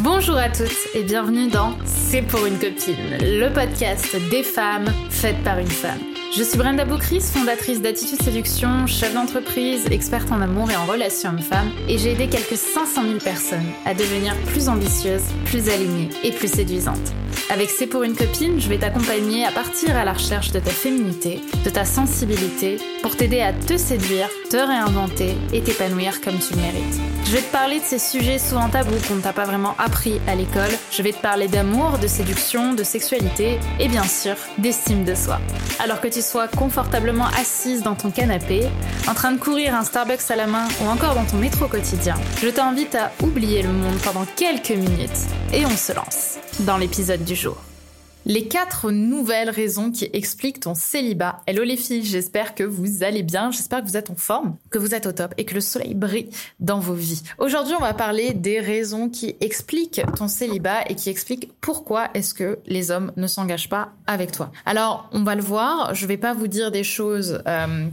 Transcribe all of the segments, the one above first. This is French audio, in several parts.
Bonjour à toutes et bienvenue dans C'est pour une copine, le podcast des femmes faites par une femme. Je suis Brenda Boukris, fondatrice d'Attitude Séduction, chef d'entreprise, experte en amour et en relations hommes-femmes, et j'ai aidé quelques 500 000 personnes à devenir plus ambitieuses, plus alignées et plus séduisantes. Avec C'est pour une copine, je vais t'accompagner à partir à la recherche de ta féminité, de ta sensibilité, pour t'aider à te séduire, te réinventer et t'épanouir comme tu le mérites. Je vais te parler de ces sujets souvent tabous qu'on ne t'a pas vraiment appris à l'école. Je vais te parler d'amour, de séduction, de sexualité et bien sûr d'estime de soi. Alors que tu sois confortablement assise dans ton canapé, en train de courir un Starbucks à la main ou encore dans ton métro quotidien, je t'invite à oublier le monde pendant quelques minutes et on se lance dans l'épisode du jour. Les 4 nouvelles raisons qui expliquent ton célibat. Hello les filles, j'espère que vous allez bien, j'espère que vous êtes en forme, que vous êtes au top et que le soleil brille dans vos vies. Aujourd'hui, on va parler des raisons qui expliquent ton célibat et qui expliquent pourquoi est-ce que les hommes ne s'engagent pas avec toi. Alors, on va le voir, je vais pas vous dire des choses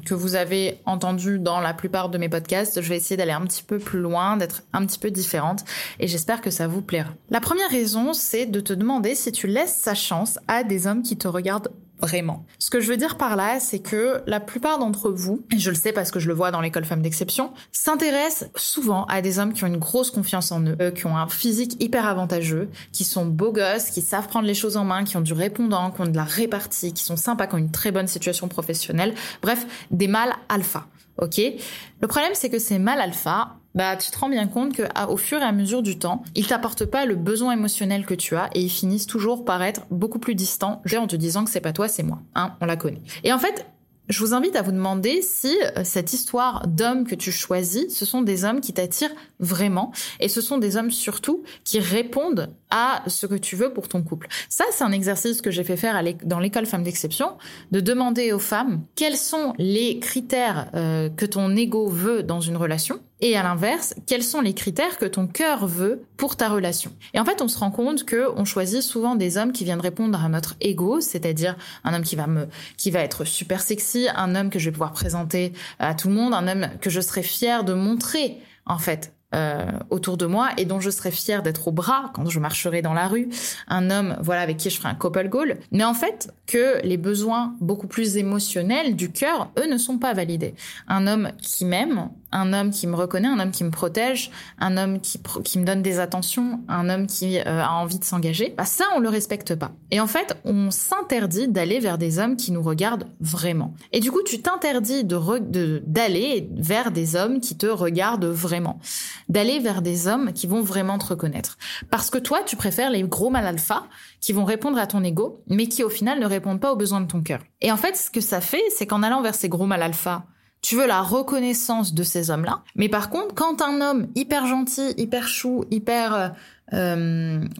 que vous avez entendues dans la plupart de mes podcasts, je vais essayer d'aller un petit peu plus loin, d'être un petit peu différente et j'espère que ça vous plaira. La première raison, c'est de te demander si tu laisses sa chance à des hommes qui te regardent vraiment. Ce que je veux dire par là, c'est que la plupart d'entre vous, et je le sais parce que je le vois dans l'école Femmes d'Exception, s'intéressent souvent à des hommes qui ont une grosse confiance en eux, qui ont un physique hyper avantageux, qui sont beaux gosses, qui savent prendre les choses en main, qui ont du répondant, qui ont de la répartie, qui sont sympas, qui ont une très bonne situation professionnelle. Bref, des mâles alpha. Ok? Le problème, c'est que ces mâles alpha, tu te rends bien compte que, au fur et à mesure du temps, ils t'apportent pas le besoin émotionnel que tu as et ils finissent toujours par être beaucoup plus distants, en te disant que c'est pas toi, c'est moi. Hein, on la connaît. Et en fait, je vous invite à vous demander si cette histoire d'hommes que tu choisis, ce sont des hommes qui t'attirent vraiment et ce sont des hommes surtout qui répondent à ce que tu veux pour ton couple. Ça, c'est un exercice que j'ai fait faire dans l'école Femmes d'Exception, de demander aux femmes quels sont les critères que ton ego veut dans une relation et à l'inverse, quels sont les critères que ton cœur veut pour ta relation. Et en fait, on se rend compte qu'on choisit souvent des hommes qui viennent répondre à notre ego, c'est-à-dire un homme qui va être super sexy, un homme que je vais pouvoir présenter à tout le monde, un homme que je serai fière de montrer, en fait, autour de moi et dont je serais fière d'être au bras quand je marcherai dans la rue, un homme avec qui je ferai un couple goal, mais en fait que les besoins beaucoup plus émotionnels du cœur, eux, ne sont pas validés. Un homme qui m'aime, un homme qui me reconnaît, un homme qui me protège, un homme qui me donne des attentions, un homme qui a envie de s'engager, ça on le respecte pas. Et en fait, on s'interdit d'aller vers des hommes qui nous regardent vraiment. Et du coup, tu t'interdis d'aller vers des hommes qui te regardent vraiment, d'aller vers des hommes qui vont vraiment te reconnaître. Parce que toi, tu préfères les gros mâles alpha qui vont répondre à ton ego, mais qui au final ne répondent pas aux besoins de ton cœur. Et en fait, ce que ça fait, c'est qu'en allant vers ces gros mâles alpha, tu veux la reconnaissance de ces hommes-là. Mais par contre, quand un homme hyper gentil, hyper chou, hyper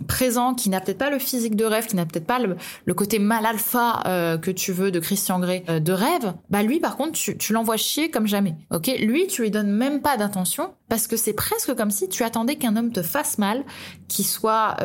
présent, qui n'a peut-être pas le physique de rêve, qui n'a peut-être pas le côté mâle alpha que tu veux de Christian Grey de rêve, lui par contre tu l'envoies chier comme jamais. OK, lui tu lui donnes même pas d'attention parce que c'est presque comme si tu attendais qu'un homme te fasse mal, qu'il soit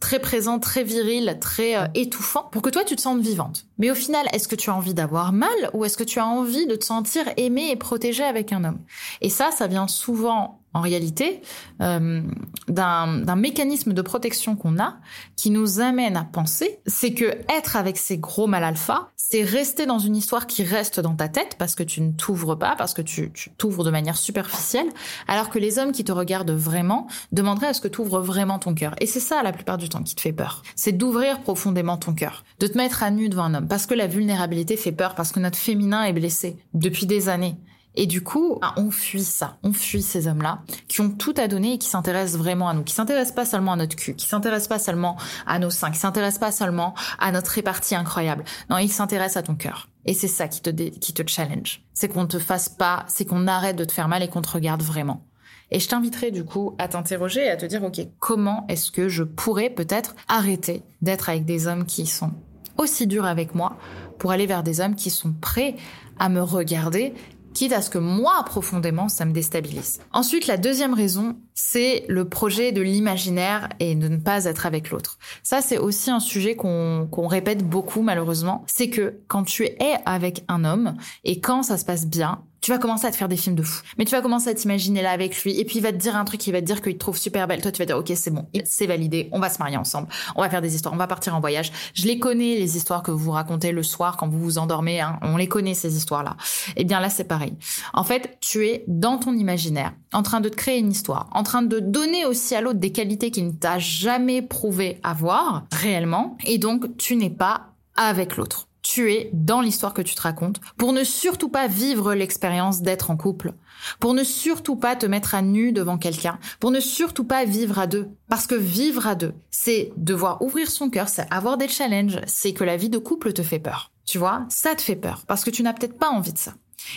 très présent, très viril, très étouffant pour que toi tu te sentes vivante. Mais au final, est-ce que tu as envie d'avoir mal ou est-ce que tu as envie de te sentir aimée et protégée avec un homme? Et ça vient souvent en réalité, d'un mécanisme de protection qu'on a, qui nous amène à penser, c'est que être avec ces gros mâles alpha, c'est rester dans une histoire qui reste dans ta tête parce que tu ne t'ouvres pas, parce que tu t'ouvres de manière superficielle, alors que les hommes qui te regardent vraiment demanderaient à ce que tu ouvres vraiment ton cœur. Et c'est ça, la plupart du temps, qui te fait peur. C'est d'ouvrir profondément ton cœur, de te mettre à nu devant un homme, parce que la vulnérabilité fait peur, parce que notre féminin est blessé depuis des années. Et du coup, on fuit ça, on fuit ces hommes-là qui ont tout à donner et qui s'intéressent vraiment à nous, qui s'intéressent pas seulement à notre cul, qui s'intéressent pas seulement à nos seins, qui s'intéressent pas seulement à notre répartie incroyable. Non, ils s'intéressent à ton cœur. Et c'est ça qui te challenge. C'est qu'on te fasse pas, c'est qu'on arrête de te faire mal et qu'on te regarde vraiment. Et je t'inviterai du coup à t'interroger et à te dire, OK, comment est-ce que je pourrais peut-être arrêter d'être avec des hommes qui sont aussi durs avec moi pour aller vers des hommes qui sont prêts à me regarder, quitte à ce que moi, profondément, ça me déstabilise. Ensuite, la deuxième raison, c'est le projet de l'imaginaire et de ne pas être avec l'autre. Ça, c'est aussi un sujet qu'on répète beaucoup, malheureusement. C'est que quand tu es avec un homme et quand ça se passe bien, Tu vas commencer à te faire des films de fou. Mais tu vas commencer à t'imaginer là avec lui. Et puis, il va te dire un truc, il va te dire qu'il te trouve super belle. Toi, tu vas dire, OK, c'est bon, c'est validé. On va se marier ensemble. On va faire des histoires. On va partir en voyage. Je les connais, les histoires que vous vous racontez le soir quand vous vous endormez. Hein. On les connaît, ces histoires-là. Eh bien, là, c'est pareil. En fait, tu es dans ton imaginaire, en train de te créer une histoire, en train de donner aussi à l'autre des qualités qu'il ne t'a jamais prouvé avoir réellement. Et donc, tu n'es pas avec l'autre. Tu es dans l'histoire que tu te racontes pour ne surtout pas vivre l'expérience d'être en couple, pour ne surtout pas te mettre à nu devant quelqu'un, pour ne surtout pas vivre à deux. Parce que vivre à deux, c'est devoir ouvrir son cœur, c'est avoir des challenges, c'est que la vie de couple te fait peur. Tu vois, ça te fait peur parce que tu n'as peut-être pas envie de ça.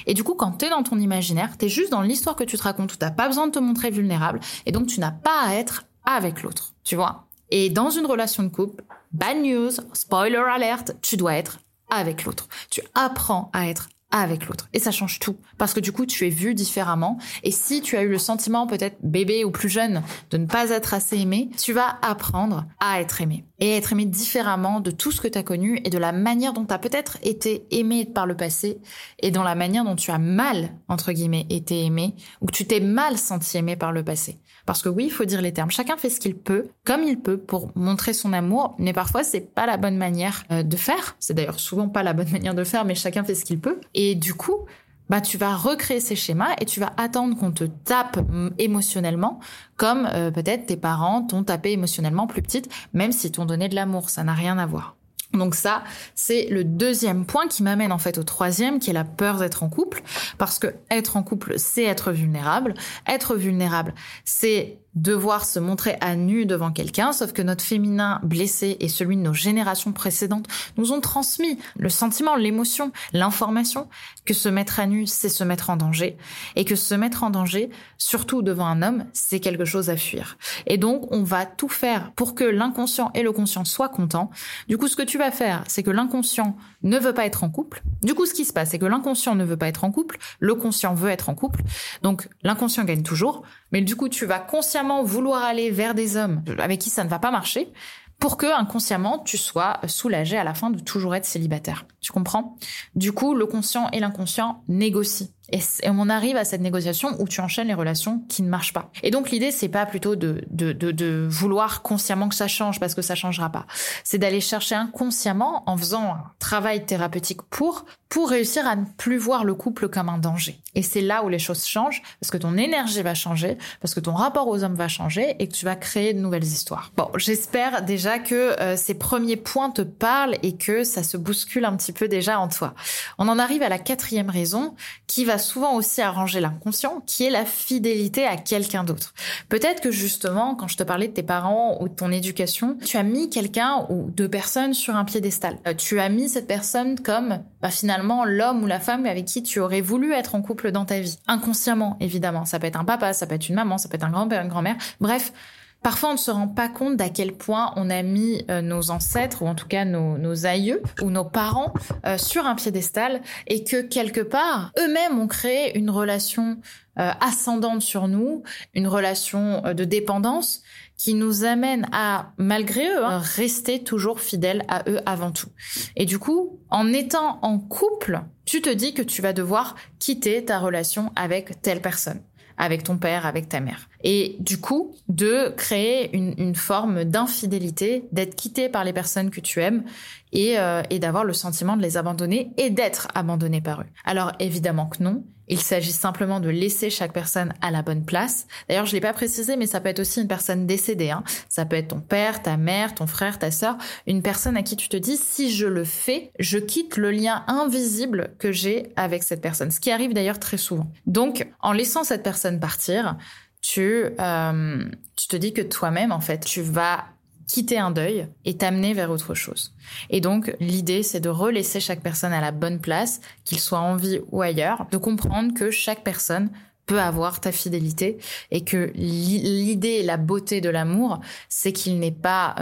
Et du coup, quand t'es dans ton imaginaire, t'es juste dans l'histoire que tu te racontes où t'as pas besoin de te montrer vulnérable et donc tu n'as pas à être avec l'autre, tu vois. Et dans une relation de couple, bad news, spoiler alert, tu dois être avec l'autre. Tu apprends à être avec l'autre. Et ça change tout. Parce que du coup, tu es vu différemment. Et si tu as eu le sentiment, peut-être bébé ou plus jeune, de ne pas être assez aimé, tu vas apprendre à être aimé. Et être aimé différemment de tout ce que tu as connu et de la manière dont tu as peut-être été aimé par le passé et dans la manière dont tu as mal, entre guillemets, été aimé ou que tu t'es mal senti aimé par le passé. Parce que oui, il faut dire les termes. Chacun fait ce qu'il peut, comme il peut, pour montrer son amour. Mais parfois, c'est pas la bonne manière de faire. C'est d'ailleurs souvent pas la bonne manière de faire, mais chacun fait ce qu'il peut. Et du coup, bah, tu vas recréer ces schémas et tu vas attendre qu'on te tape émotionnellement comme peut-être tes parents t'ont tapé émotionnellement plus petite, même s'ils t'ont donné de l'amour. Ça n'a rien à voir. Donc ça, c'est le deuxième point qui m'amène en fait au troisième, qui est la peur d'être en couple. Parce que être en couple, c'est être vulnérable. Être vulnérable, c'est devoir se montrer à nu devant quelqu'un. Sauf que notre féminin blessé et celui de nos générations précédentes nous ont transmis le sentiment, l'émotion, l'information que se mettre à nu, c'est se mettre en danger. Et que se mettre en danger, surtout devant un homme, c'est quelque chose à fuir. Et donc, on va tout faire pour que l'inconscient et le conscient soient contents. Du coup, ce que tu vas faire, c'est que l'inconscient ne veut pas être en couple. Du coup, ce qui se passe, c'est que l'inconscient ne veut pas être en couple, le conscient veut être en couple. Donc, l'inconscient gagne toujours, mais du coup, tu vas consciemment vouloir aller vers des hommes avec qui ça ne va pas marcher pour que, inconsciemment, tu sois soulagé à la fin de toujours être célibataire. Tu comprends? Du coup, le conscient et l'inconscient négocient. Et on arrive à cette négociation où tu enchaînes les relations qui ne marchent pas. Et donc, l'idée, c'est pas plutôt de vouloir consciemment que ça change parce que ça changera pas. C'est d'aller chercher inconsciemment en faisant un travail thérapeutique pour réussir à ne plus voir le couple comme un danger. Et c'est là où les choses changent parce que ton énergie va changer, parce que ton rapport aux hommes va changer et que tu vas créer de nouvelles histoires. Bon, j'espère déjà que ces premiers points te parlent et que ça se bouscule un petit peu déjà en toi. On en arrive à la quatrième raison qui va souvent aussi arranger l'inconscient, qui est la fidélité à quelqu'un d'autre. Peut-être que justement, quand je te parlais de tes parents ou de ton éducation, tu as mis quelqu'un ou deux personnes sur un piédestal. Tu as mis cette personne comme finalement l'homme ou la femme avec qui tu aurais voulu être en couple dans ta vie. Inconsciemment, évidemment. Ça peut être un papa, ça peut être une maman, ça peut être un grand-père, une grand-mère. Bref, parfois, on ne se rend pas compte d'à quel point on a mis nos ancêtres, ou en tout cas nos aïeux, ou nos parents, sur un piédestal, et que quelque part, eux-mêmes ont créé une relation ascendante sur nous, une relation de dépendance, qui nous amène à, malgré eux, rester toujours fidèles à eux avant tout. Et du coup, en étant en couple, tu te dis que tu vas devoir quitter ta relation avec telle personne, avec ton père, avec ta mère. Et du coup, de créer une forme d'infidélité, d'être quitté par les personnes que tu aimes et d'avoir le sentiment de les abandonner et d'être abandonné par eux. Alors évidemment que non, il s'agit simplement de laisser chaque personne à la bonne place. D'ailleurs, je l'ai pas précisé, mais ça peut être aussi une personne décédée. Hein. Ça peut être ton père, ta mère, ton frère, ta sœur, une personne à qui tu te dis « si je le fais, je quitte le lien invisible que j'ai avec cette personne », ce qui arrive d'ailleurs très souvent. Donc, en laissant cette personne partir, tu te dis que toi-même, en fait, tu vas quitter un deuil et t'amener vers autre chose. Et donc, l'idée, c'est de relaisser chaque personne à la bonne place, qu'il soit en vie ou ailleurs, de comprendre que chaque personne peut avoir ta fidélité, et que l'idée et la beauté de l'amour, c'est qu'il n'est pas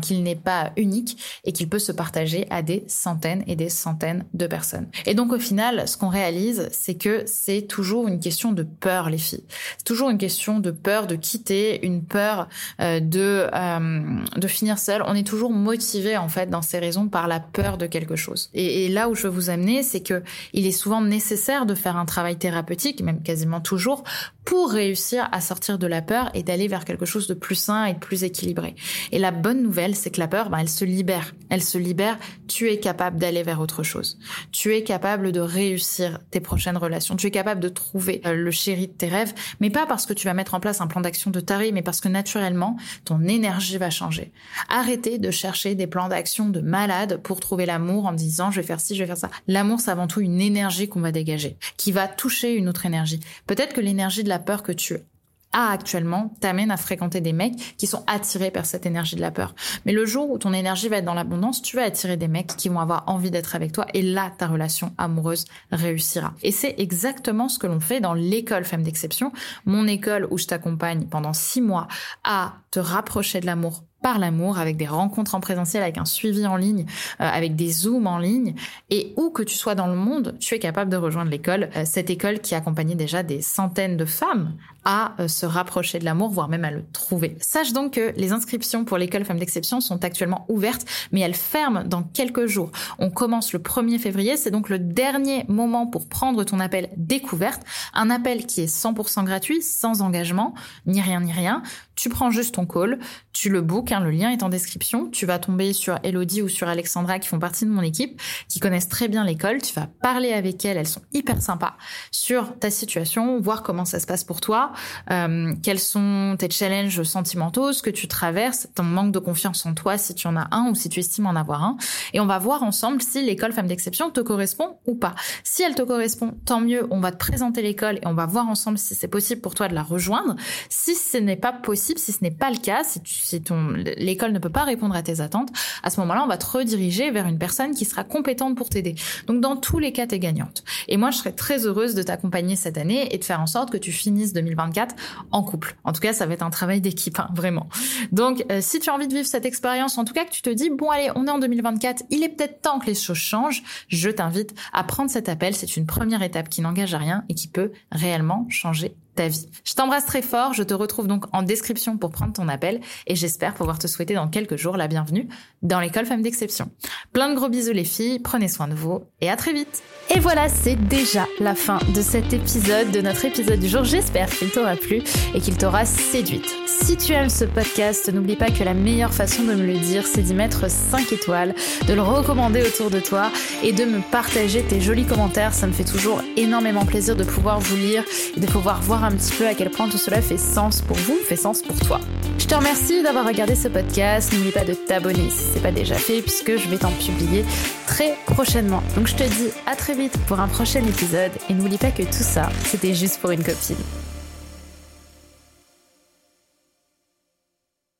qu'il n'est pas unique et qu'il peut se partager à des centaines et des centaines de personnes. Et donc au final, ce qu'on réalise, c'est que c'est toujours une question de peur, les filles. C'est toujours une question de peur de quitter, une peur de finir seule. On est toujours motivé en fait dans ces raisons par la peur de quelque chose. Et là où je veux vous amener, c'est que il est souvent nécessaire de faire un travail thérapeutique, même quasiment toujours, pour réussir à sortir de la peur et d'aller vers quelque chose de plus sain et de plus équilibré. Et la bonne nouvelle, c'est que la peur, elle se libère. Elle se libère, tu es capable d'aller vers autre chose. Tu es capable de réussir tes prochaines relations. Tu es capable de trouver le chéri de tes rêves, mais pas parce que tu vas mettre en place un plan d'action de taré, mais parce que naturellement, ton énergie va changer. Arrêtez de chercher des plans d'action de malade pour trouver l'amour en disant « je vais faire ci, je vais faire ça ». L'amour, c'est avant tout une énergie qu'on va dégager, qui va toucher une autre énergie. Peut-être que l'énergie de la peur que tu as actuellement t'amène à fréquenter des mecs qui sont attirés par cette énergie de la peur. Mais le jour où ton énergie va être dans l'abondance, tu vas attirer des mecs qui vont avoir envie d'être avec toi, et là, ta relation amoureuse réussira. Et c'est exactement ce que l'on fait dans l'école Femmes d'Exception, mon école où je t'accompagne pendant 6 mois à te rapprocher de l'amour par l'amour, avec des rencontres en présentiel, avec un suivi en ligne, avec des zooms en ligne. Et où que tu sois dans le monde, tu es capable de rejoindre l'école. Cette école qui accompagne déjà des centaines de femmes à se rapprocher de l'amour, voire même à le trouver. Sache donc que les inscriptions pour l'école Femmes d'Exception sont actuellement ouvertes, mais elles ferment dans quelques jours. On commence le 1er février, c'est donc le dernier moment pour prendre ton appel découverte, un appel qui est 100% gratuit, sans engagement, ni rien ni rien. Tu prends juste ton call, tu le bookes, le lien est en description, tu vas tomber sur Elodie ou sur Alexandra qui font partie de mon équipe, qui connaissent très bien l'école, tu vas parler avec elles, elles sont hyper sympas, sur ta situation, voir comment ça se passe pour toi, quels sont tes challenges sentimentaux, ce que tu traverses, ton manque de confiance en toi si tu en as un ou si tu estimes en avoir un, et on va voir ensemble si l'école Femmes d'Exception te correspond ou pas. Si elle te correspond, tant mieux, on va te présenter l'école et on va voir ensemble si c'est possible pour toi de la rejoindre. Si ce n'est pas possible, si ce n'est pas le cas, l'école ne peut pas répondre à tes attentes, à ce moment-là, on va te rediriger vers une personne qui sera compétente pour t'aider. Donc, dans tous les cas, t'es gagnante. Et moi, je serais très heureuse de t'accompagner cette année et de faire en sorte que tu finisses 2024 en couple. En tout cas, ça va être un travail d'équipe, vraiment. Donc, si tu as envie de vivre cette expérience, en tout cas, que tu te dis, bon, allez, on est en 2024, il est peut-être temps que les choses changent, je t'invite à prendre cet appel. C'est une première étape qui n'engage à rien et qui peut réellement changer ta vie. Je t'embrasse très fort, je te retrouve donc en description pour prendre ton appel et j'espère pouvoir te souhaiter dans quelques jours la bienvenue dans l'école Femmes d'Exception. Plein de gros bisous les filles, prenez soin de vous et à très vite. Et voilà, c'est déjà la fin de cet épisode, de notre épisode du jour. J'espère qu'il t'aura plu et qu'il t'aura séduite. Si tu aimes ce podcast, n'oublie pas que la meilleure façon de me le dire, c'est d'y mettre 5 étoiles, de le recommander autour de toi et de me partager tes jolis commentaires. Ça me fait toujours énormément plaisir de pouvoir vous lire et de pouvoir voir un petit peu à quel point tout cela fait sens pour vous, fait sens pour toi. Je te remercie d'avoir regardé ce podcast. N'oublie pas de t'abonner si c'est pas déjà fait, puisque je vais t'en publier très prochainement. Donc je te dis à très vite pour un prochain épisode et n'oublie pas que tout ça, c'était juste pour une copine.